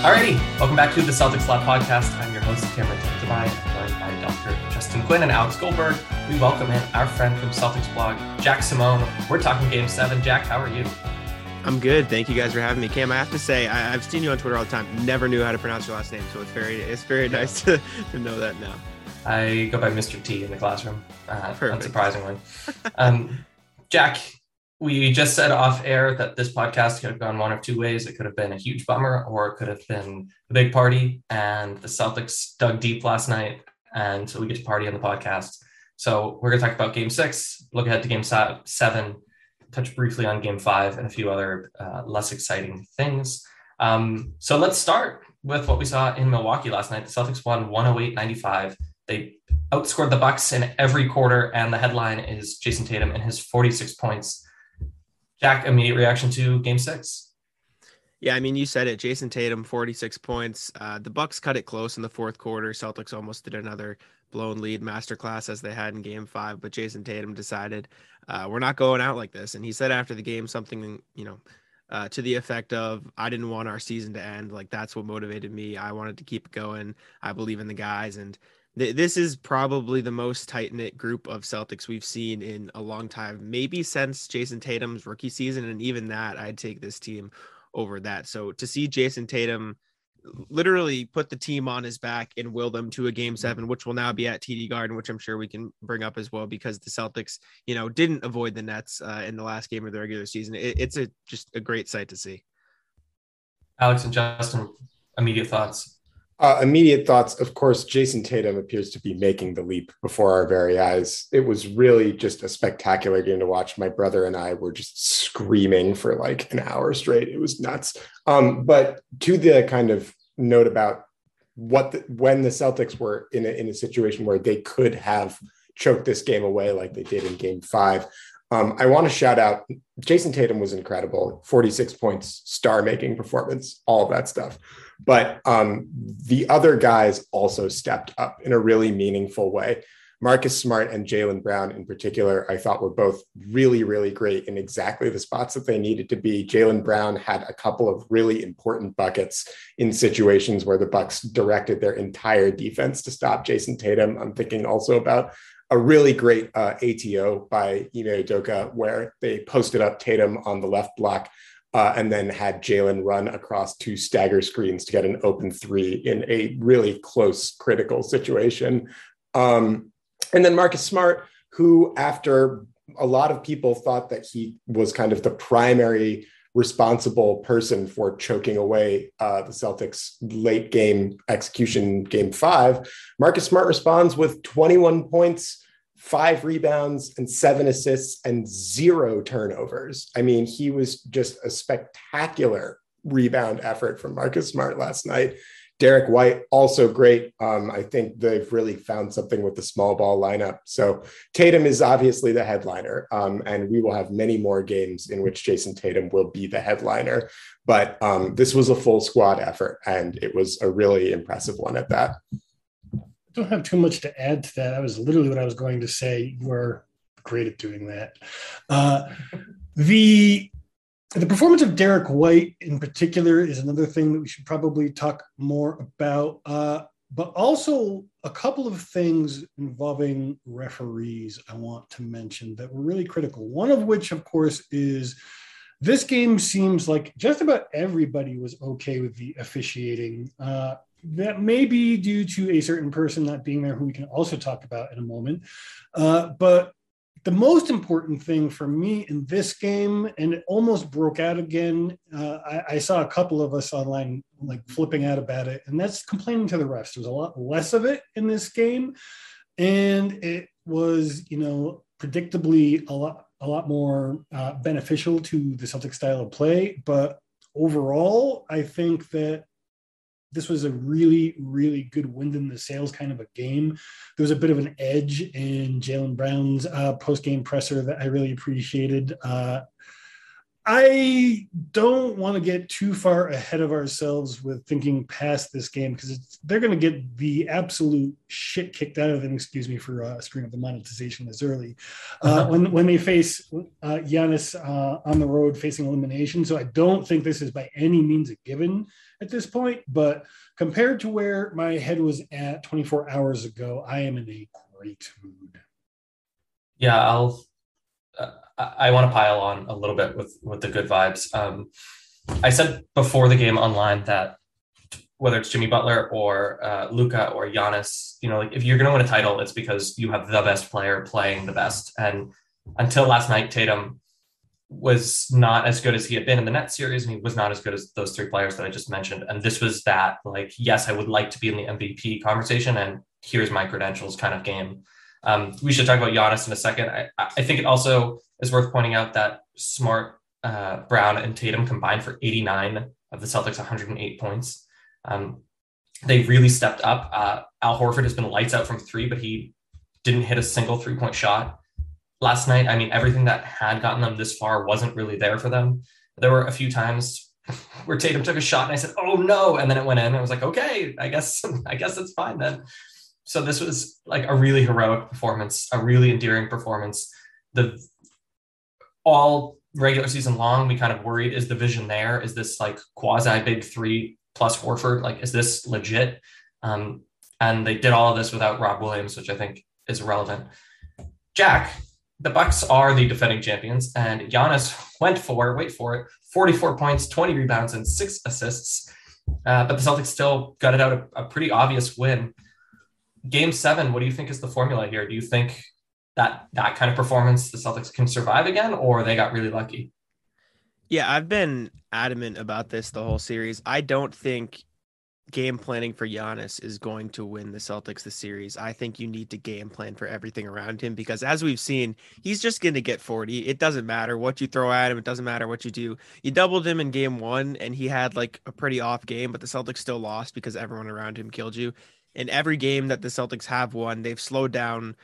Alrighty, welcome back to the Celtics Lab Podcast. I'm your host, Cameron DeBio, joined by Doctor Justin Quinn and Alex Goldberg. We welcome in our friend from Celtics Blog, Jack Simone. We're talking Game 7. Jack, how are you? I'm good. Thank you guys for having me. Cam, I have to say, I've seen you on Twitter all the time. Never knew how to pronounce your last name, so it's very nice to know that now. I go by Mr. T in the classroom, unsurprisingly. Jack, we just said off air that this podcast could have gone one of two ways. It could have been a huge bummer, or it could have been a big party, and the Celtics dug deep last night, and so we get to party on the podcast. So we're going to talk about Game 6, look ahead to Game 7, touch briefly on Game 5, and a few other less exciting things. So let's start with what we saw in Milwaukee last night. The Celtics won 108-95. They outscored the Bucks in every quarter, and the headline is Jason Tatum and his 46 points. Jack, immediate reaction to Game 6? Yeah, I mean, you said it. Jason Tatum, 46 points. The Bucks cut it close in the fourth quarter. Celtics almost did another blown lead masterclass as they had in Game 5. But Jason Tatum decided, we're not going out like this. And he said after the game something, to the effect of, I didn't want our season to end. Like, that's what motivated me. I wanted to keep going. I believe in the guys. And this is probably the most tight-knit group of Celtics we've seen in a long time, maybe since Jason Tatum's rookie season, and even that, I'd take this team over that. So to see Jason Tatum literally put the team on his back and will them to a Game 7, which will now be at TD Garden, which I'm sure we can bring up as well, because the Celtics, didn't avoid the Nets in the last game of the regular season. It's just a great sight to see. Alex and Justin, immediate thoughts. Of course, Jason Tatum appears to be making the leap before our very eyes. It was really just a spectacular game to watch. My brother and I were just screaming for like an hour straight. It was nuts. But to the kind of note about when the Celtics were in a situation where they could have choked this game away like they did in Game 5, I want to shout out, Jason Tatum was incredible. 46 points, star-making performance, all of that stuff. But the other guys also stepped up in a really meaningful way. Marcus Smart and Jaylen Brown in particular, I thought were both really, really great in exactly the spots that they needed to be. Jaylen Brown had a couple of really important buckets in situations where the Bucks directed their entire defense to stop Jason Tatum. I'm thinking also about a really great ATO by Ime Udoka, where they posted up Tatum on the left block and then had Jaylen run across two stagger screens to get an open three in a really close, critical situation. And then Marcus Smart, who after a lot of people thought that he was kind of the primary responsible person for choking away the Celtics' late game execution, Game 5, Marcus Smart responds with 21 points, 5 rebounds and 7 assists and 0 turnovers. I mean, he was just a spectacular rebound effort from Marcus Smart last night. Derek White, also great. I think they've really found something with the small ball lineup. So Tatum is obviously the headliner, and we will have many more games in which Jason Tatum will be the headliner. But this was a full squad effort, and it was a really impressive one at that. I don't have too much to add to that. That was literally what I was going to say. You were great at doing that. The performance of Derek White in particular is another thing that we should probably talk more about, but also a couple of things involving referees I want to mention that were really critical. One of which, of course, is this game seems like just about everybody was okay with the officiating. That may be due to a certain person not being there who we can also talk about in a moment, but the most important thing for me in this game, and it almost broke out again, I saw a couple of us online like flipping out about it, and that's complaining to the refs. There was a lot less of it in this game, and it was, you know, predictably a lot more beneficial to the Celtic style of play. But overall, I think that this was a really, really good wind in the sails kind of a game. There was a bit of an edge in Jaylen Brown's post-game presser that I really appreciated. I don't want to get too far ahead of ourselves with thinking past this game, because they're going to get the absolute shit kicked out of them, excuse me for screwing up the monetization this early, when they face Giannis on the road facing elimination. So I don't think this is by any means a given at this point, but compared to where my head was at 24 hours ago, I am in a great mood. Yeah, I want to pile on a little bit with the good vibes. I said before the game online that whether it's Jimmy Butler or Luka or Giannis, you know, like if you're going to win a title, it's because you have the best player playing the best. And until last night, Tatum was not as good as he had been in the Nets series, and he was not as good as those three players that I just mentioned. And this was that, like, yes, I would like to be in the MVP conversation, and here's my credentials kind of game. We should talk about Giannis in a second. I think it also is worth pointing out that Smart, Brown, and Tatum combined for 89 of the Celtics' 108 points. They really stepped up. Al Horford has been lights out from three, but he didn't hit a single three-point shot last night. I mean, everything that had gotten them this far wasn't really there for them. There were a few times where Tatum took a shot and I said, oh no. And then it went in. I was like, okay, I guess it's fine then. So this was like a really heroic performance, a really endearing performance. All regular season long, we kind of worried, is the vision there? Is this like quasi big three plus Horford? Like, is this legit? And they did all of this without Rob Williams, which I think is relevant. Jack, the Bucks are the defending champions, and Giannis went for, wait for it, 44 points, 20 rebounds, and 6 assists. But the Celtics still gutted out a pretty obvious win. Game 7, what do you think is the formula here? Do you think that kind of performance the Celtics can survive again, or they got really lucky? Yeah, I've been adamant about this the whole series. I don't think game planning for Giannis is going to win the Celtics the series. I think you need to game plan for everything around him, because as we've seen, he's just going to get 40. It doesn't matter what you throw at him. It doesn't matter what you do. You doubled him in game 1 and he had like a pretty off game, but the Celtics still lost because everyone around him killed you. In every game that the Celtics have won, they've slowed down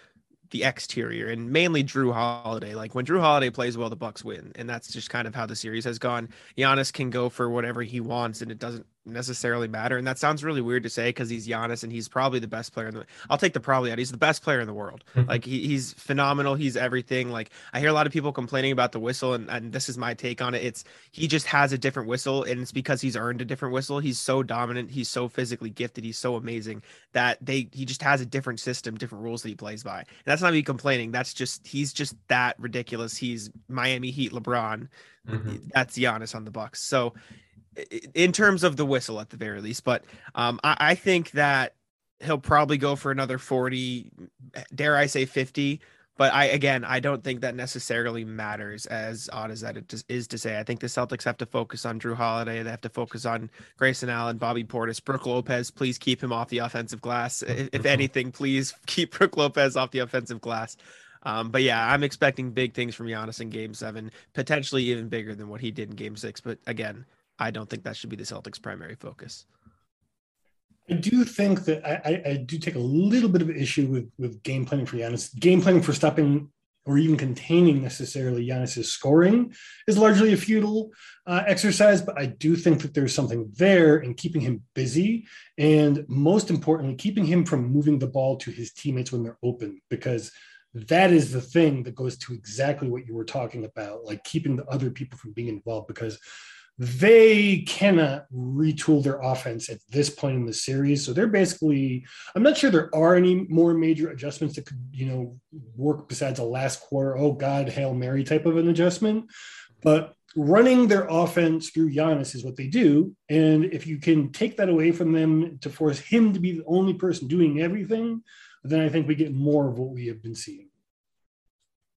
the exterior, and mainly Jrue Holiday. Like when Jrue Holiday plays well, the Bucks win. And that's just kind of how the series has gone. Giannis can go for whatever he wants and it doesn't necessarily matter. And that sounds really weird to say, because he's Giannis and he's probably the best player I'll take the probably out. He's the best player in the world. Like he's phenomenal. He's everything. Like I hear a lot of people complaining about the whistle, and this is my take on it. He just has a different whistle, and it's because he's earned a different whistle. He's so dominant. He's so physically gifted. He's so amazing that he just has a different system, different rules that he plays by. And that's not me complaining. That's just, he's just that ridiculous. He's Miami Heat LeBron. Mm-hmm. That's Giannis on the Bucks. So in terms of the whistle at the very least, but I think that he'll probably go for another 40, dare I say 50, but I don't think that necessarily matters, as odd as that it is to say. I think the Celtics have to focus on Jrue Holiday. They have to focus on Grayson Allen, Bobby Portis, Brooke Lopez. Please keep him off the offensive glass. If anything, please keep Brooke Lopez off the offensive glass. But yeah, I'm expecting big things from Giannis in game 7, potentially even bigger than what he did in game 6. But again, I don't think that should be the Celtics' primary focus. I do think that I do take a little bit of issue with game planning for Giannis. Game planning for stopping or even containing necessarily Giannis's scoring is largely a futile exercise, but I do think that there's something there in keeping him busy and, most importantly, keeping him from moving the ball to his teammates when they're open, because that is the thing that goes to exactly what you were talking about, like keeping the other people from being involved, because they cannot retool their offense at this point in the series. So they're basically, I'm not sure there are any more major adjustments that could, you know, work besides a last quarter, oh God, Hail Mary type of an adjustment. But running their offense through Giannis is what they do. And if you can take that away from them to force him to be the only person doing everything, then I think we get more of what we have been seeing.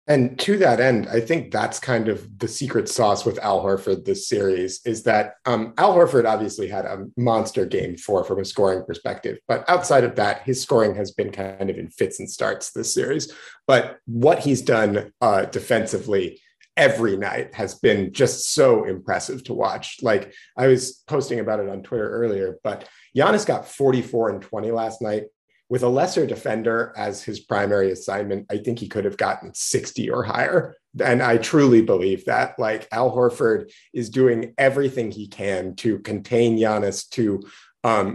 And to that end, I think that's kind of the secret sauce with Al Horford this series, is that Al Horford obviously had a monster game four from a scoring perspective, but outside of that, his scoring has been kind of in fits and starts this series. But what he's done defensively every night has been just so impressive to watch. Like, I was posting about it on Twitter earlier, but Giannis got 44 and 20 last night. With a lesser defender as his primary assignment, I think he could have gotten 60 or higher. And I truly believe that. Like, Al Horford is doing everything he can to contain Giannis, to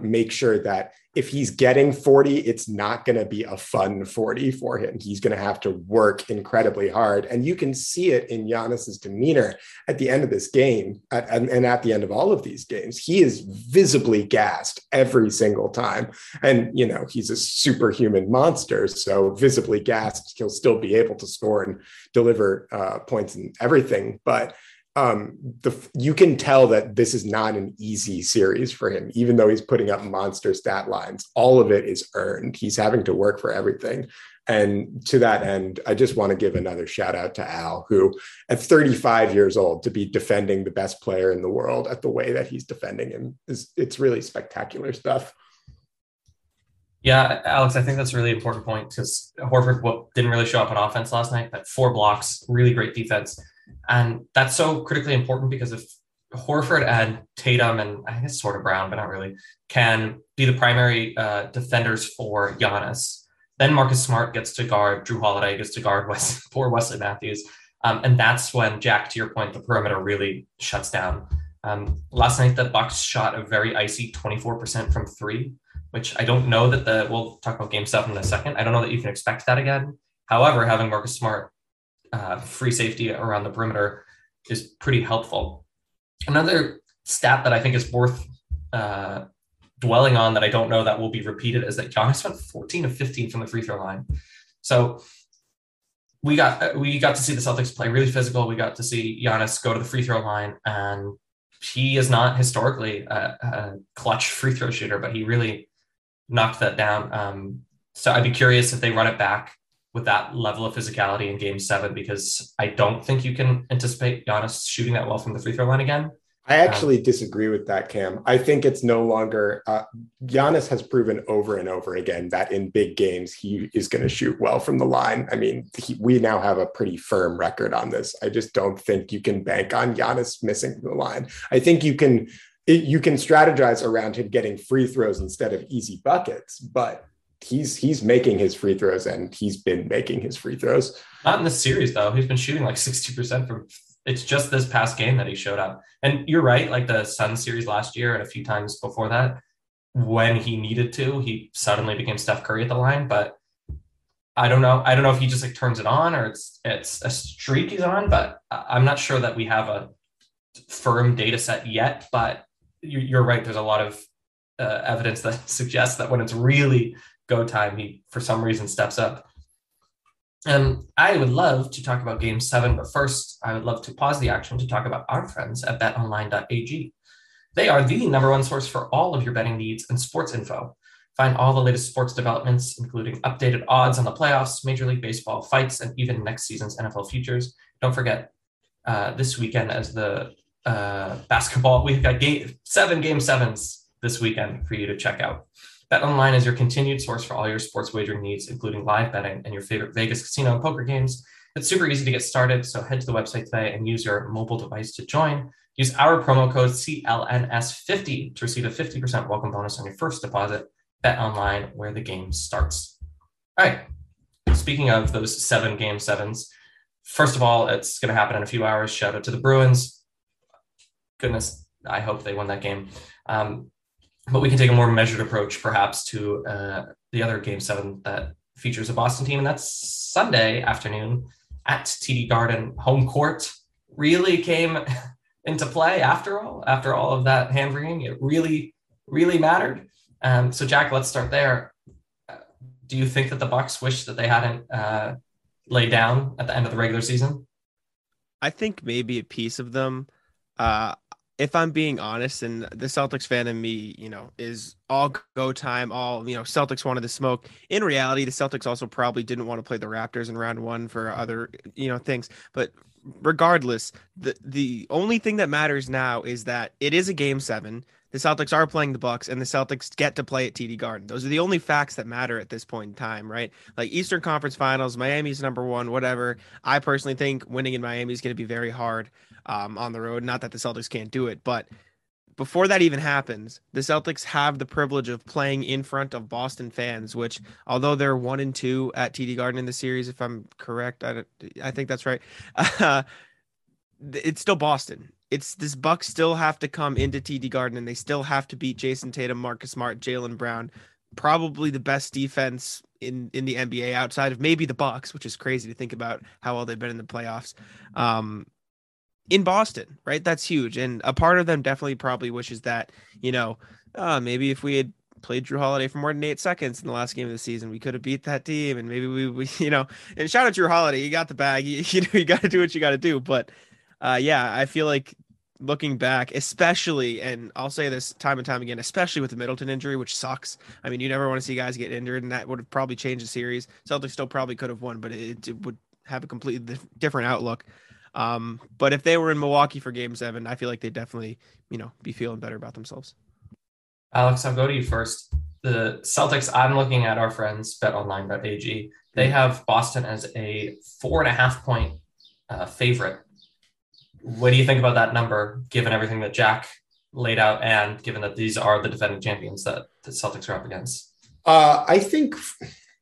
make sure that if he's getting 40, it's not going to be a fun 40 for him. He's going to have to work incredibly hard. And you can see it in Giannis's demeanor at the end of this game and at the end of all of these games. He is visibly gassed every single time. And, you know, he's a superhuman monster. So visibly gassed, he'll still be able to score and deliver points and everything. But you can tell that this is not an easy series for him, even though he's putting up monster stat lines. All of it is earned. He's having to work for everything. And to that end, I just want to give another shout out to Al, who at 35 years old, to be defending the best player in the world at the way that he's defending him, it's really spectacular stuff. Yeah, Alex, I think that's a really important point, because Horford didn't really show up on offense last night, but 4 blocks, really great defense. And that's so critically important, because if Horford and Tatum, and I guess sort of Brown, but not really, can be the primary defenders for Giannis, then Marcus Smart gets to guard Jrue Holiday, gets to guard poor Wesley Matthews. And that's when, Jack, to your point, the perimeter really shuts down. Last night, the Bucks shot a very icy 24% from 3, which I don't know that we'll talk about game stuff in a second. I don't know that you can expect that again. However, having Marcus Smart free safety around the perimeter is pretty helpful. Another stat that I think is worth dwelling on, that I don't know that will be repeated, is that Giannis went 14 of 15 from the free throw line. So we got to see the Celtics play really physical. We got to see Giannis go to the free throw line, and he is not historically a clutch free throw shooter, but he really knocked that down. So I'd be curious if they run it back with that level of physicality in game 7, because I don't think you can anticipate Giannis shooting that well from the free throw line again. I actually disagree with that, Cam. I think it's no longer, Giannis has proven over and over again that in big games, he is going to shoot well from the line. I mean, we now have a pretty firm record on this. I just don't think you can bank on Giannis missing the line. I think you can strategize around him getting free throws instead of easy buckets, but he's making his free throws, and he's been making his free throws. Not in this series, though. He's been shooting like 60% from. It's just this past game that he showed up. And you're right, like the Sun series last year and a few times before that, when he needed to, he suddenly became Steph Curry at the line. But I don't know if he just like turns it on, or it's a streak he's on. But I'm not sure that we have a firm data set yet. But you're right. There's a lot of evidence that suggests that when it's really go time, he for some reason steps up. I would love to talk about game 7, but first I would love to pause the action to talk about our friends at betonline.ag. They are the #1 source for all of your betting needs and sports info. Find all the latest sports developments, including updated odds on the playoffs, Major League Baseball fights, and even next season's NFL futures. Don't forget, this weekend as the basketball, we've got game 7s this weekend for you to check out. BetOnline is your continued source for all your sports wagering needs, including live betting and your favorite Vegas casino and poker games. It's super easy to get started, so head to the website today and use your mobile device to join. Use our promo code CLNS50 to receive a 50% welcome bonus on your first deposit. Bet online, where the game starts. All right. Speaking of those 7 game sevens, first of all, it's going to happen in a few hours. Shout out to the Bruins. Goodness, I hope they won that game. But we can take a more measured approach, perhaps, to the other game 7 that features a Boston team, and that's Sunday afternoon at TD Garden. Home court really came into play after all of that hand wringing. It really, really mattered. So, Jack, let's start there. Do you think that the Bucks wish that they hadn't laid down at the end of the regular season? I think maybe a piece of them. If I'm being honest, and the Celtics fan in me, is all go time, Celtics wanted the smoke. In reality, the Celtics also probably didn't want to play the Raptors in round 1 for other, things. But regardless, the only thing that matters now is that it is a game 7. The Celtics are playing the Bucks, and the Celtics get to play at TD Garden. Those are the only facts that matter at this point in time, right? Like Eastern Conference Finals, Miami's number 1, whatever. I personally think winning in Miami is going to be very hard on the road. Not that the Celtics can't do it, but before that even happens, the Celtics have the privilege of playing in front of Boston fans, which, although they're 1-2 at TD Garden in the series, if I'm correct, I think that's right. It's still Boston. It's this Bucks still have to come into TD Garden, and they still have to beat Jason Tatum, Marcus Smart, Jaylen Brown, probably the best defense in the NBA outside of maybe the Bucks, which is crazy to think about how well they've been in the playoffs in Boston, right? That's huge. And a part of them definitely probably wishes that, maybe if we had played Jrue Holiday for more than 8 seconds in the last game of the season, we could have beat that team. And maybe we and shout out Jrue Holiday. You got the bag, you got to do what you got to do. But I feel like looking back, especially, and I'll say this time and time again, especially with the Middleton injury, which sucks. I mean, you never want to see guys get injured, and that would have probably changed the series. Celtics still probably could have won, but it would have a completely different outlook. But if they were in Milwaukee for game 7, I feel like they'd definitely, be feeling better about themselves. Alex, I'll go to you first. The Celtics, I'm looking at our friends, BetOnline.ag. They have Boston as a 4.5-point favorite. What do you think about that number, given everything that Jack laid out and given that these are the defending champions that the Celtics are up against? I think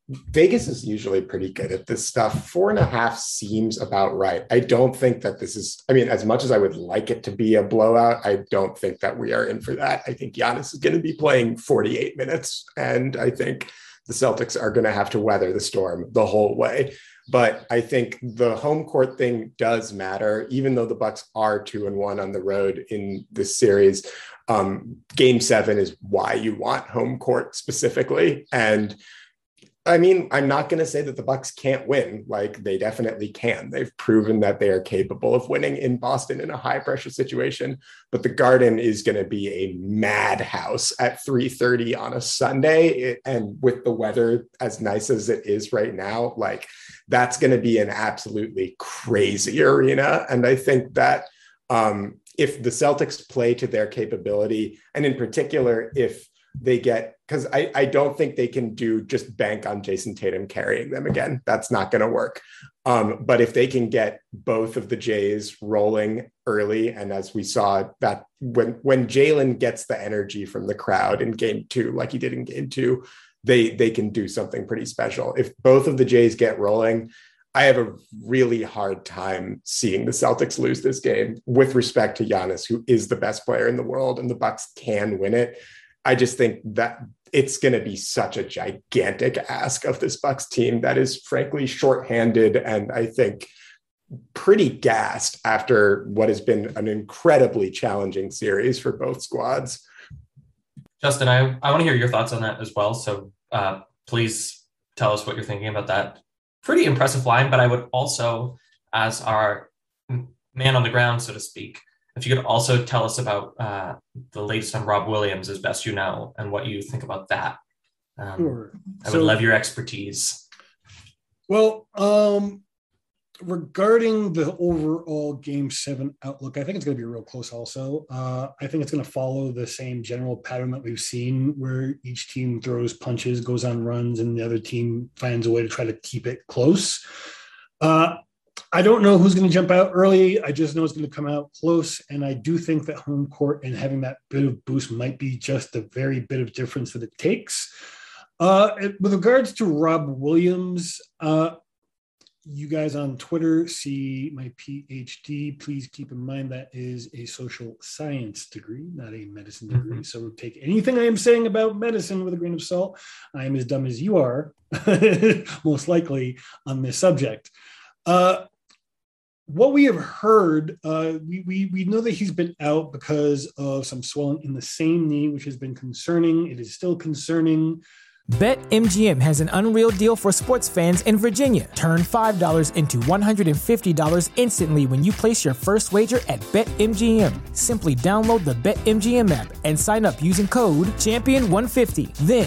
Vegas is usually pretty good at this stuff. 4.5 seems about right. I don't think that this is, as much as I would like it to be a blowout, I don't think that we are in for that. I think Giannis is going to be playing 48 minutes, and I think the Celtics are going to have to weather the storm the whole way. But I think the home court thing does matter, even though the Bucks are 2-1 on the road in this series. Game 7 is why you want home court specifically. And I'm not going to say that the Bucks can't win. Like, they definitely can. They've proven that they are capable of winning in Boston in a high pressure situation. But the Garden is going to be a madhouse at 3:30 on a Sunday. And with the weather as nice as it is right now, like, that's going to be an absolutely crazy arena. And I think that if the Celtics play to their capability, and in particular, if they get, because I don't think they can do just bank on Jason Tatum carrying them again. That's not going to work. But if they can get both of the Jays rolling early, and as we saw that when Jaylen gets the energy from the crowd in game 2, like he did in game 2, they can do something pretty special. If both of the Jays get rolling, I have a really hard time seeing the Celtics lose this game with respect to Giannis, who is the best player in the world, and the Bucks can win it. I just think that it's going to be such a gigantic ask of this Bucks team that is frankly shorthanded, and I think pretty gassed after what has been an incredibly challenging series for both squads. Justin, I want to hear your thoughts on that as well. So please tell us what you're thinking about that. Pretty impressive line, but I would also, as our man on the ground, so to speak, if you could also tell us about the latest on Rob Williams, as best you know, and what you think about that. Sure. I would love your expertise. Well, regarding the overall Game 7 outlook, I think it's going to be real close also. I think it's going to follow the same general pattern that we've seen, where each team throws punches, goes on runs, and the other team finds a way to try to keep it close. I don't know who's going to jump out early. I just know it's going to come out close. And I do think that home court and having that bit of boost might be just the very bit of difference that it takes. With regards to Rob Williams, you guys on Twitter see my PhD. Please keep in mind that is a social science degree, not a medicine degree. Mm-hmm. So take anything I am saying about medicine with a grain of salt. I am as dumb as you are, most likely, on this subject. What we have heard, we know that he's been out because of some swelling in the same knee, which has been concerning. It is still concerning. BetMGM has an unreal deal for sports fans in Virginia. Turn $5 into $150 instantly when you place your first wager at BetMGM. Simply download the BetMGM app and sign up using code CHAMPION150. Then,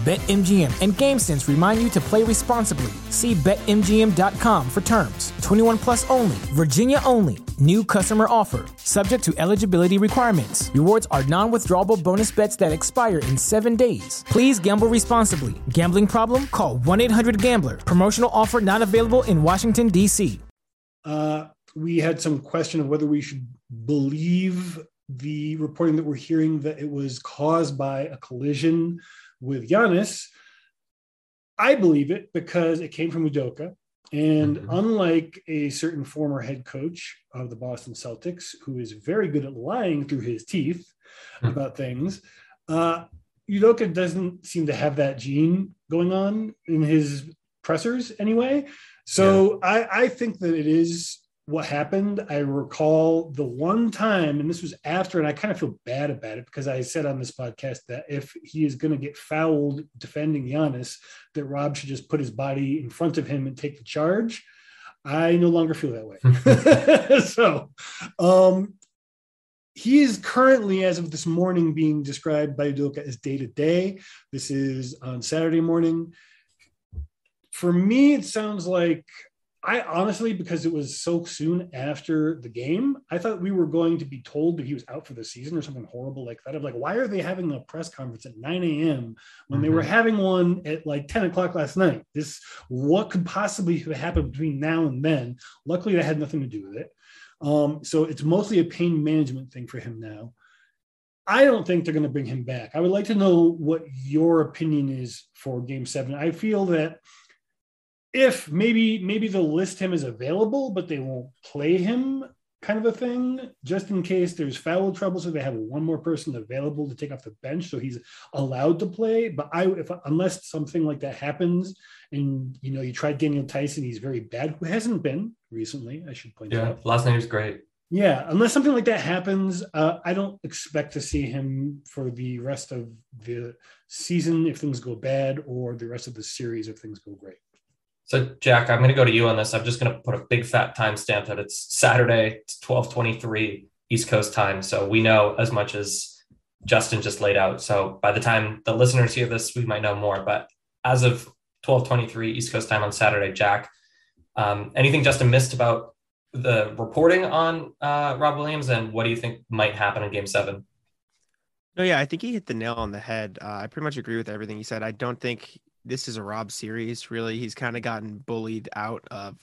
BetMGM and GameSense remind you to play responsibly. See BetMGM.com for terms. 21 plus only. Virginia only. New customer offer. Subject to eligibility requirements. Rewards are non-withdrawable bonus bets that expire in 7 days. Please gamble responsibly. Gambling problem? Call 1-800-GAMBLER. Promotional offer not available in Washington, D.C. We had some question of whether we should believe the reporting that we're hearing that it was caused by a collision with Giannis. I believe it because it came from Udoka. And unlike a certain former head coach of the Boston Celtics, who is very good at lying through his teeth about things, Udoka doesn't seem to have that gene going on in his pressers anyway. So I think that it is what happened. I recall the one time, and this was after, and I kind of feel bad about it because I said on this podcast that if he is going to get fouled defending Giannis, that Rob should just put his body in front of him and take the charge. I no longer feel that way. So he is currently, as of this morning, being described by Udoka as day-to-day. This is on Saturday morning. For me, it sounds like I honestly, because it was so soon after the game, I thought we were going to be told that he was out for the season or something horrible like that. I'm like, why are they having a press conference at 9 a.m. when they were having one at like 10 o'clock last night? What could possibly have happened between now and then? Luckily, that had nothing to do with it. So it's mostly a pain management thing for him now. I don't think they're going to bring him back. I would like to know what your opinion is for Game 7. I feel that if maybe they'll list him as available, but they won't play him, kind of a thing, just in case there's foul trouble. So they have one more person available to take off the bench, so he's allowed to play. But unless something like that happens, and you tried Daniel Theis, he's very bad, who hasn't been recently, I should point out. Yeah, last night was great. Yeah, unless something like that happens, I don't expect to see him for the rest of the season if things go bad, or the rest of the series if things go great. So, Jack, I'm going to go to you on this. I'm just going to put a big fat timestamp that it's Saturday, 12:23 East Coast time. So we know as much as Justin just laid out. So by the time the listeners hear this, we might know more. But as of 12:23 East Coast time on Saturday, Jack, anything Justin missed about the reporting on Rob Williams, and what do you think might happen in Game 7? No, yeah, I think he hit the nail on the head. I pretty much agree with everything he said. I don't think this is a Rob series, really. He's kind of gotten bullied out of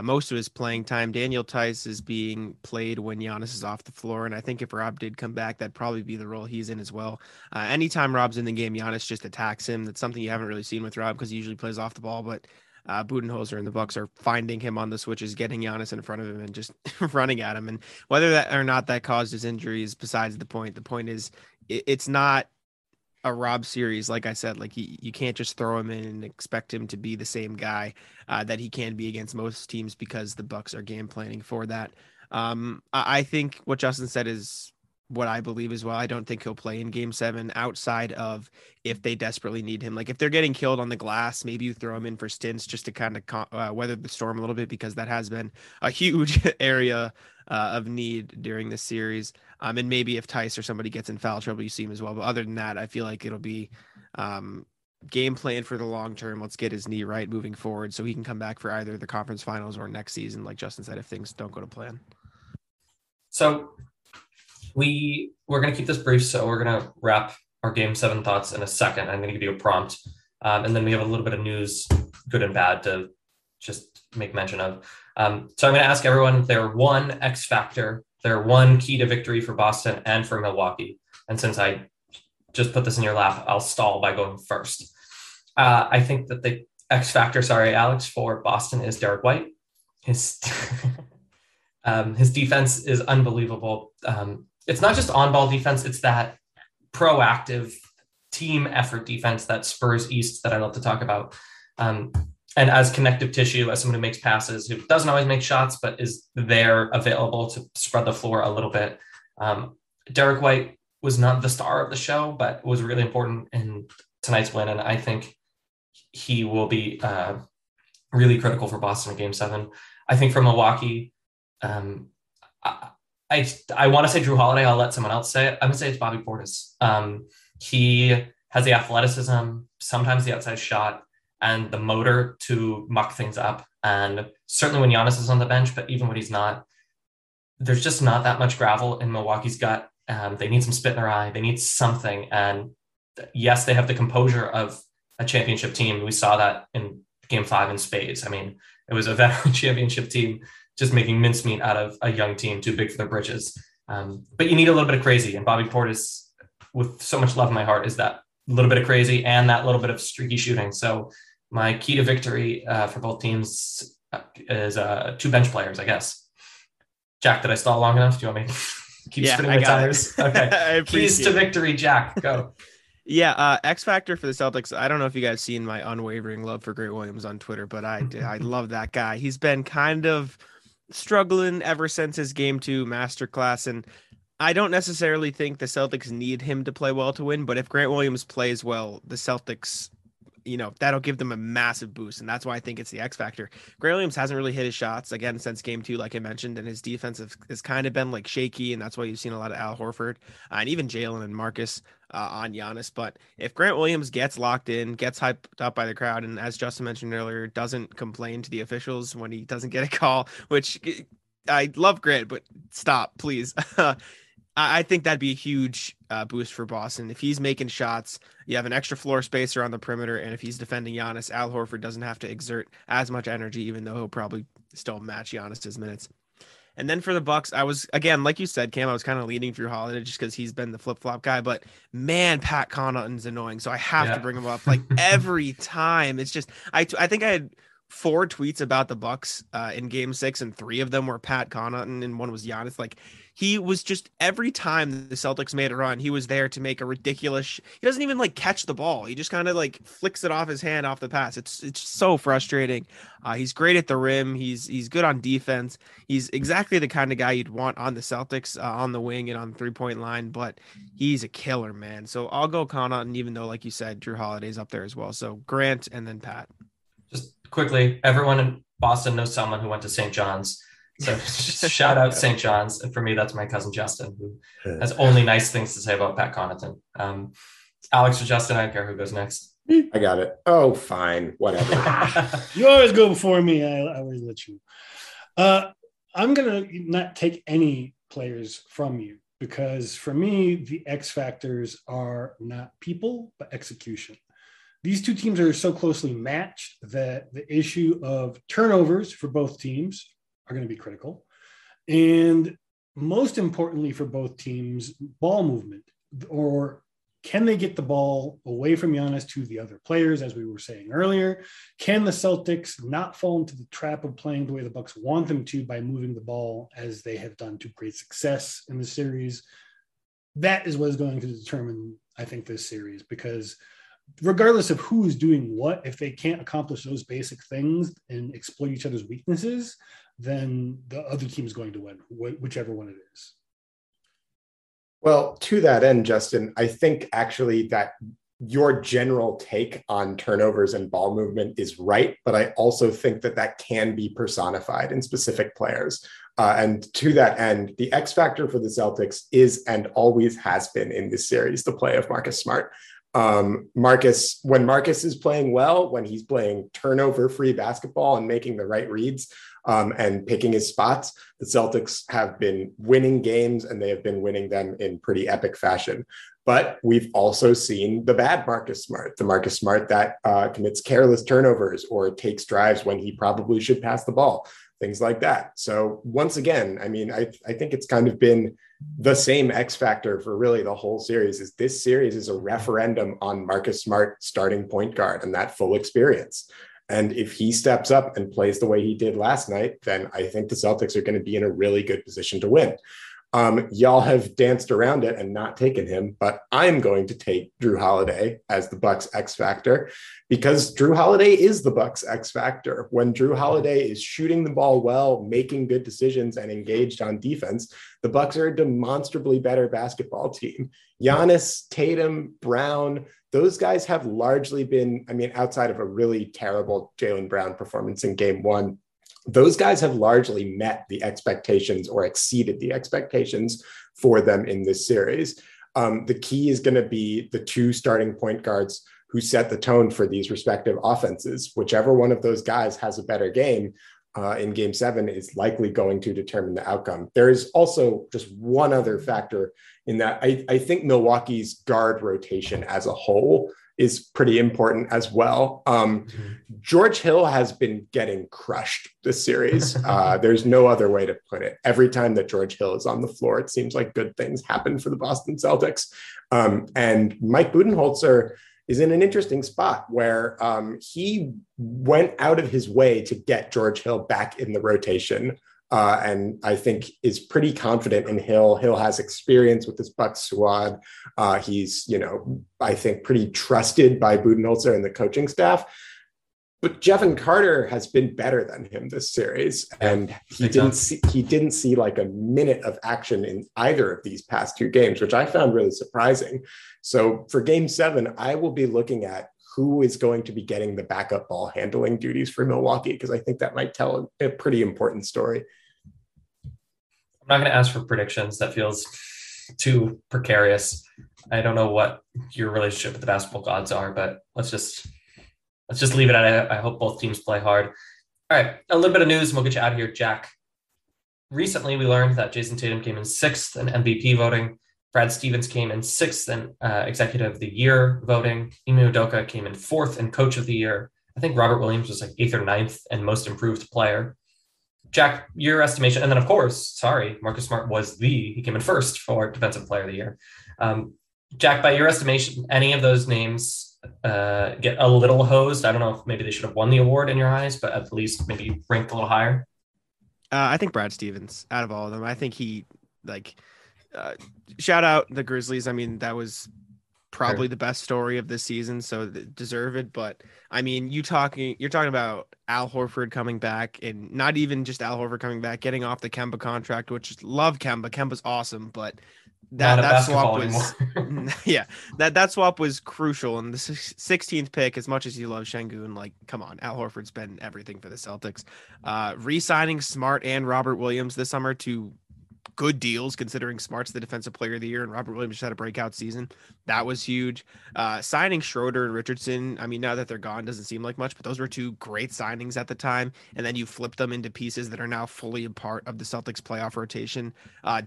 most of his playing time. Daniel Theis is being played when Giannis is off the floor, and I think if Rob did come back, that'd probably be the role he's in as well. Anytime Rob's in the game, Giannis just attacks him. That's something you haven't really seen with Rob because he usually plays off the ball, but Budenholzer and the Bucks are finding him on the switches, getting Giannis in front of him and just running at him. And whether that or not that caused his injuries, besides the point. The point is it's not a Rob series. Like I said, like you can't just throw him in and expect him to be the same guy that he can be against most teams, because the Bucks are game planning for that. I think what Justin said is what I believe as well. I don't think he'll play in Game 7 outside of if they desperately need him. Like if they're getting killed on the glass, maybe you throw him in for stints just to kind of weather the storm a little bit, because that has been a huge area of need during this series. And maybe if Theis or somebody gets in foul trouble, you see him as well. But other than that, I feel like it'll be game plan for the long term. Let's get his knee right moving forward so he can come back for either the conference finals or next season, like Justin said, if things don't go to plan. So we're going to keep this brief. So we're going to wrap our Game 7 thoughts in a second. I'm going to give you a prompt. And then we have a little bit of news, good and bad, to just make mention of. So I'm going to ask everyone their one X factor, their one key to victory for Boston and for Milwaukee. And since I just put this in your lap, I'll stall by going first. I think that the X factor, sorry, Alex, for Boston is Derek White. His defense is unbelievable. It's not just on-ball defense. It's that proactive team effort defense that Spurs East that I love to talk about. And as connective tissue, as someone who makes passes, who doesn't always make shots, but is there available to spread the floor a little bit. Derek White was not the star of the show, but was really important in tonight's win. And I think he will be really critical for Boston in Game 7. I think for Milwaukee, I want to say Jrue Holiday. I'll let someone else say it. I'm going to say it's Bobby Portis. He has the athleticism, sometimes the outside shot, and the motor to muck things up. And certainly when Giannis is on the bench, but even when he's not, there's just not that much gravel in Milwaukee's gut. They need some spit in their eye. They need something. And yes, they have the composure of a championship team. We saw that in Game 5 in spades. I mean, it was a veteran championship team just making mincemeat out of a young team too big for their britches. But you need a little bit of crazy. And Bobby Portis, with so much love in my heart, is that little bit of crazy and that little bit of streaky shooting. So my key to victory for both teams is 2 bench players, I guess. Jack, did I stall long enough? Do you want me to keep spinning my tires? Okay. Keys to victory, Jack. Go. Yeah, X factor for the Celtics. I don't know if you guys seen my unwavering love for Grant Williams on Twitter, but I love that guy. He's been kind of struggling ever since his Game 2 masterclass, and I don't necessarily think the Celtics need him to play well to win, but if Grant Williams plays well, the Celtics, that'll give them a massive boost, and that's why I think it's the X factor. Grant Williams hasn't really hit his shots again since Game 2, like I mentioned, and his defense has kind of been like shaky, and that's why you've seen a lot of Al Horford and even Jaylen and Marcus on Giannis. But if Grant Williams gets locked in, gets hyped up by the crowd, and as Justin mentioned earlier, doesn't complain to the officials when he doesn't get a call, which I love Grant, but stop, please. I think that'd be a huge boost for Boston. If he's making shots, you have an extra floor spacer on the perimeter, and if he's defending Giannis, Al Horford doesn't have to exert as much energy, even though he'll probably still match Giannis's minutes. And then for the Bucks, I was, again, like you said, Cam, I was kind of leaning Jrue Holiday just because he's been the flip-flop guy, but man, Pat Connaughton's annoying, so I have to bring him up like every time. It's just, I think I had 4 tweets about the Bucks in Game 6, and 3 of them were Pat Connaughton and one was Giannis. Like, he was just, every time the Celtics made a run, he was there to make a ridiculous. He doesn't even like catch the ball. He just kind of like flicks it off his hand off the pass. It's so frustrating. He's great at the rim. He's good on defense. He's exactly the kind of guy you'd want on the Celtics on the wing and on the 3-point line, but he's a killer, man. So I'll go Connaughton, even though, like you said, Jrue Holiday's up there as well. So Grant and then Pat. Just quickly, everyone in Boston knows someone who went to St. John's. So just shout out St. John's. And for me, that's my cousin Justin, who has only nice things to say about Pat Connaughton. Alex or Justin, I don't care who goes next. I got it. Oh, fine. Whatever. You always go before me. I always let you. I'm going to not take any players from you, because for me, the X factors are not people, but execution. These two teams are so closely matched that the issue of turnovers for both teams are going to be critical. And most importantly for both teams, ball movement, or can they get the ball away from Giannis to the other players, as we were saying earlier? Can the Celtics not fall into the trap of playing the way the Bucks want them to by moving the ball, as they have done to great success in the series? That is what is going to determine, I think, this series, because regardless of who is doing what, if they can't accomplish those basic things and exploit each other's weaknesses, then the other team is going to win, whichever one it is. Well, to that end, Justin, I think actually that your general take on turnovers and ball movement is right, but I also think that that can be personified in specific players. And to that end, the X factor for the Celtics is and always has been in this series, the play of Marcus Smart. When Marcus is playing well, when he's playing turnover-free basketball and making the right reads and picking his spots, the Celtics have been winning games, and they have been winning them in pretty epic fashion. But we've also seen the bad Marcus Smart, the Marcus Smart that commits careless turnovers or takes drives when he probably should pass the ball, things like that. So once again, I mean, I think it's kind of been the same X factor for really the whole series. Is this series is a referendum on Marcus Smart starting point guard and that full experience. And if he steps up and plays the way he did last night, then I think the Celtics are going to be in a really good position to win. Y'all have danced around it and not taken him, but I'm going to take Jrue Holiday as the Bucks X factor, because Jrue Holiday is the Bucks X factor. When Jrue Holiday is shooting the ball well, making good decisions, and engaged on defense, the Bucks are a demonstrably better basketball team. Giannis, Tatum, Brown, those guys have largely been, I mean, outside of a really terrible Jaylen Brown performance in game one, those guys have largely met the expectations or exceeded the expectations for them in this series. The key is going to be the two starting point guards who set the tone for these respective offenses. Whichever one of those guys has a better game in game seven is likely going to determine the outcome. There is also just one other factor in that I think Milwaukee's guard rotation as a whole is pretty important as well. George Hill has been getting crushed this series. There's no other way to put it. Every time that George Hill is on the floor, it seems like good things happen for the Boston Celtics. And Mike Budenholzer is in an interesting spot where he went out of his way to get George Hill back in the rotation. And I think is pretty confident in Hill. Hill has experience with this Bucks squad. He's, you know, I think pretty trusted by Budenholzer and the coaching staff. But Jevin Carter has been better than him this series, and he didn't see like a minute of action in either of these past two games, which I found really surprising. So for Game 7, I will be looking at who is going to be getting the backup ball handling duties for Milwaukee, because I think that might tell a pretty important story. I'm not going to ask for predictions. That feels too precarious. I don't know what your relationship with the basketball gods are, but let's just leave it at it. I hope both teams play hard. All right, a little bit of news, and we'll get you out of here, Jack. Recently, we learned that Jason Tatum came in 6th in MVP voting. Brad Stevens came in 6th in Executive of the Year voting. Ime Udoka came in 4th in Coach of the Year. I think Robert Williams was like 8th or 9th and Most Improved Player. Jack, your estimation, and then of course, Marcus Smart he came in 1st for Defensive Player of the Year. Jack, by your estimation, any of those names get a little hosed? I don't know if maybe they should have won the award in your eyes, but at least maybe ranked a little higher. I think Brad Stevens, out of all of them, I think he shout out the Grizzlies. I mean, that was probably the best story of this season, so deserve it. But I mean, you're talking about Al Horford coming back, and not even just Al Horford coming back, getting off the Kemba contract, which love Kemba. Kemba's awesome, but that swap was that swap was crucial. And the 16th pick, as much as you love Şengün, like, come on, Al Horford's been everything for the Celtics. Re-signing Smart and Robert Williams this summer to good deals, considering Smart's the Defensive Player of the Year and Robert Williams just had a breakout season. That was huge. Signing Schroeder and Richardson, I mean, now that they're gone, doesn't seem like much, but those were two great signings at the time. And then you flip them into pieces that are now fully a part of the Celtics playoff rotation.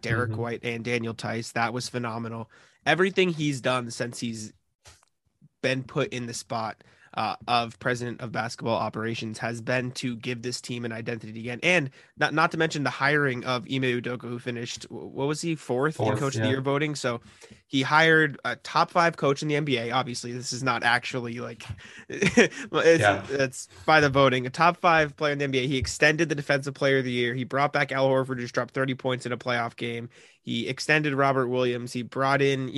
Derek White and Daniel Theis, that was phenomenal. Everything he's done since he's been put in the spot of president of basketball operations has been to give this team an identity again. And not to mention the hiring of Ime Udoka, who finished, what was he, fourth in Coach of the Year voting. So he hired a top 5 coach in the NBA. Obviously this is not actually like, it's by the voting, a top 5 player in the NBA. He extended the Defensive Player of the Year. He brought back Al Horford, who dropped 30 points in a playoff game. He extended Robert Williams. He brought in,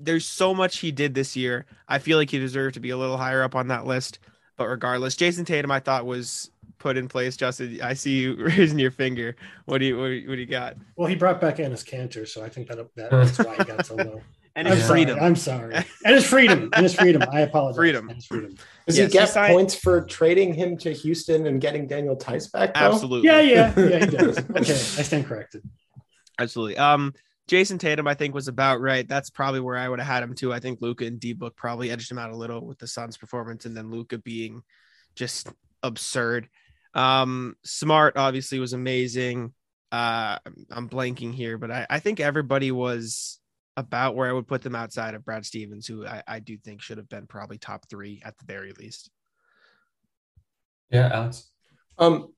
there's so much he did this year. I feel like he deserved to be a little higher up on that list. But regardless, Jason Tatum, I thought, was put in place, Justin? I see you raising your finger. What do you got? Well, he brought back Enes Kanter, so I think that's why he got so low. And his freedom. I'm sorry. And his freedom. And his freedom. I apologize. Freedom. Does he get points for trading him to Houston and getting Daniel Theis back, though? Absolutely. Yeah, he does. Okay, I stand corrected. Absolutely. Jason Tatum, I think, was about right. That's probably where I would have had him too. I think Luka and D-Book probably edged him out a little with the Suns' performance, and then Luka being just absurd. Smart obviously was amazing. I'm blanking here, but I think everybody was about where I would put them outside of Brad Stevens, who I do think should have been probably top three at the very least. Yeah, Alex.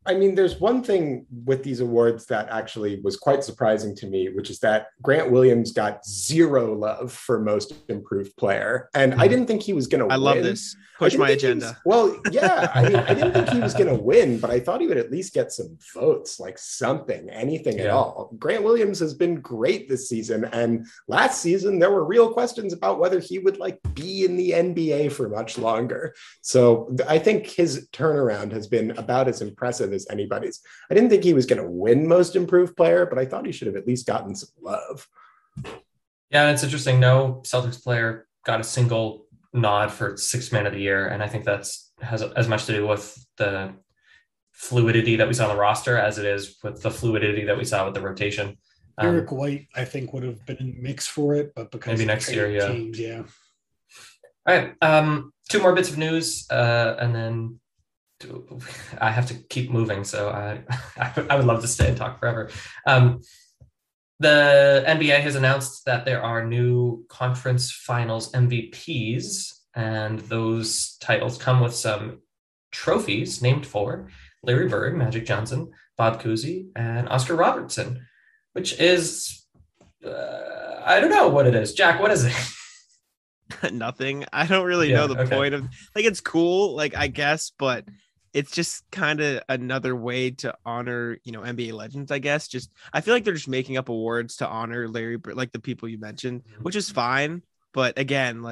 I mean, there's one thing with these awards that actually was quite surprising to me, which is that Grant Williams got zero love for most improved player. And I didn't think he was going to win. I love this. Push my agenda. I didn't think he was going to win, but I thought he would at least get some votes, like anything at all. Grant Williams has been great this season. And last season, there were real questions about whether he would be in the NBA for much longer. So I think his turnaround has been about as impressive as anybody's. I didn't think he was going to win most improved player, but I thought he should have at least gotten some love. Yeah, and it's interesting. No Celtics player got a single nod for sixth man of the year, and I think has as much to do with the fluidity that we saw on the roster as it is with the fluidity that we saw with the rotation. Derek White, I think, would have been in the mix for it, but because maybe next year, teams, yeah. All right, two more bits of news, and then I have to keep moving, so I would love to stay and talk forever. The NBA has announced that there are new conference finals MVPs, and those titles come with some trophies named for Larry Bird, Magic Johnson, Bob Cousy, and Oscar Robertson, which is, I don't know what it is. Jack, what is it? Nothing. I don't really know the point of it's cool, I guess, but it's just kind of another way to honor, NBA legends, I guess. Just, I feel like they're just making up awards to honor Larry, the people you mentioned, which is fine. But again,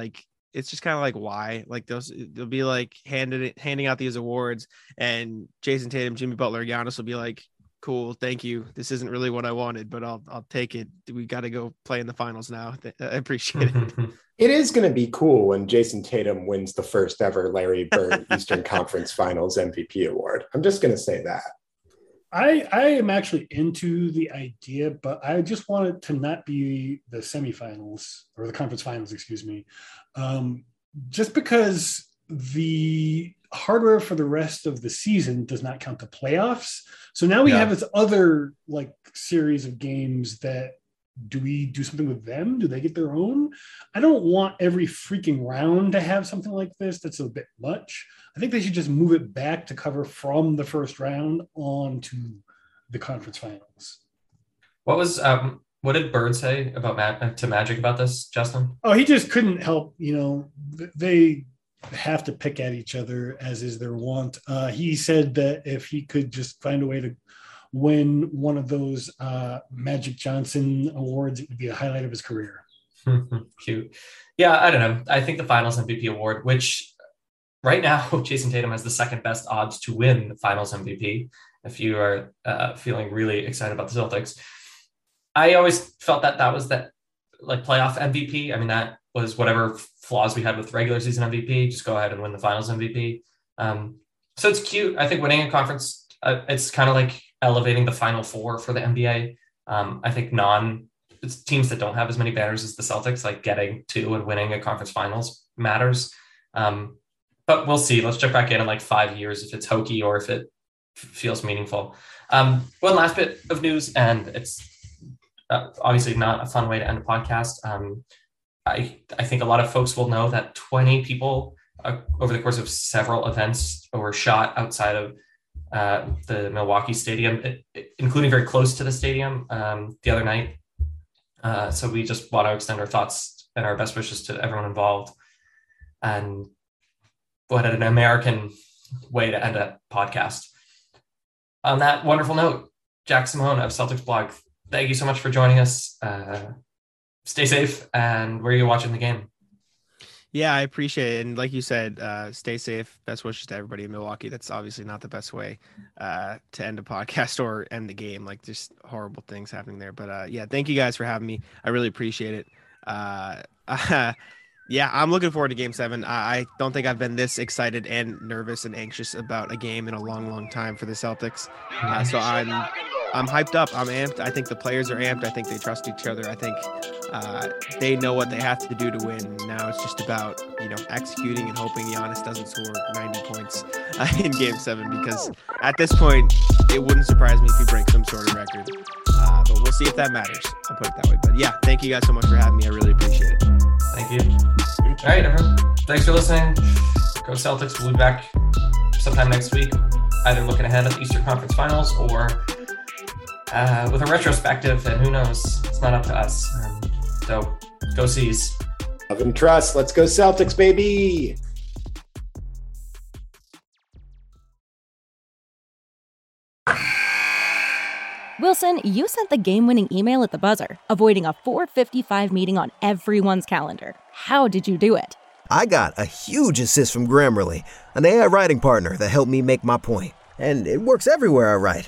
it's just kind of why? They'll be handing out these awards, and Jason Tatum, Jimmy Butler, Giannis will be cool, thank you. This isn't really what I wanted, but I'll take it. We got to go play in the finals now. I appreciate it. It is going to be cool when Jason Tatum wins the first ever Larry Bird Eastern Conference Finals MVP award. I'm just going to say that. I am actually into the idea, but I just want it to not be the semifinals or the conference finals, excuse me. Just because the hardware for the rest of the season does not count the playoffs. So now we have this other series of games that do we do something with them? Do they get their own? I don't want every freaking round to have something like this. That's a bit much. I think they should just move it back to cover from the first round on to the conference finals. What was, what did Bird say about to Magic about this, Justin? Oh, he just couldn't help, they have to pick at each other as is their want. He said that if he could just find a way to win one of those Magic Johnson awards, it would be a highlight of his career. Cute. Yeah, I don't know. I think the finals MVP award, which right now Jason Tatum has the second best odds to win the finals MVP, if you are feeling really excited about the Celtics. I always felt that was that playoff MVP. I mean, that was whatever flaws we had with regular season MVP, just go ahead and win the finals MVP. So it's cute. I think winning a conference, it's kind of like elevating the Final Four for the NBA. I think it's teams that don't have as many banners as the Celtics, getting to and winning a conference finals matters. But we'll see. Let's check back in 5 years if it's hokey or if it feels meaningful. One last bit of news, and it's obviously not a fun way to end a podcast. I think a lot of folks will know that 20 people over the course of several events were shot outside of the Milwaukee stadium, including very close to the stadium the other night. So we just want to extend our thoughts and our best wishes to everyone involved. And what an American way to end a podcast. On that wonderful note, Jack Simone of Celtics Blog, thank you so much for joining us. Stay safe, and where are you watching the game? Yeah, I appreciate it. And like you said, stay safe. Best wishes to everybody in Milwaukee. That's obviously not the best way to end a podcast or end the game. Like, just horrible things happening there. But yeah, thank you guys for having me. I really appreciate it. Yeah, I'm looking forward to Game 7. I don't think I've been this excited and nervous and anxious about a game in a long, long time for the Celtics. So I'm hyped up. I'm amped. I think the players are amped. I think they trust each other. I think they know what they have to do to win. Now it's just about, you know, executing and hoping Giannis doesn't score 90 points in Game 7, because at this point, it wouldn't surprise me if he breaks some sort of record. But we'll see if that matters. I'll put it that way. But yeah, thank you guys so much for having me. I really appreciate it. Thank you. All right, everyone. Thanks for listening. Go Celtics. We'll be back sometime next week, either looking ahead at the Eastern Conference Finals or with a retrospective, and who knows? It's not up to us. So go C's. Love and trust. Let's go Celtics, baby. Wilson, you sent the game-winning email at the buzzer, avoiding a 4:55 meeting on everyone's calendar. How did you do it? I got a huge assist from Grammarly, an AI writing partner that helped me make my point. And it works everywhere I write.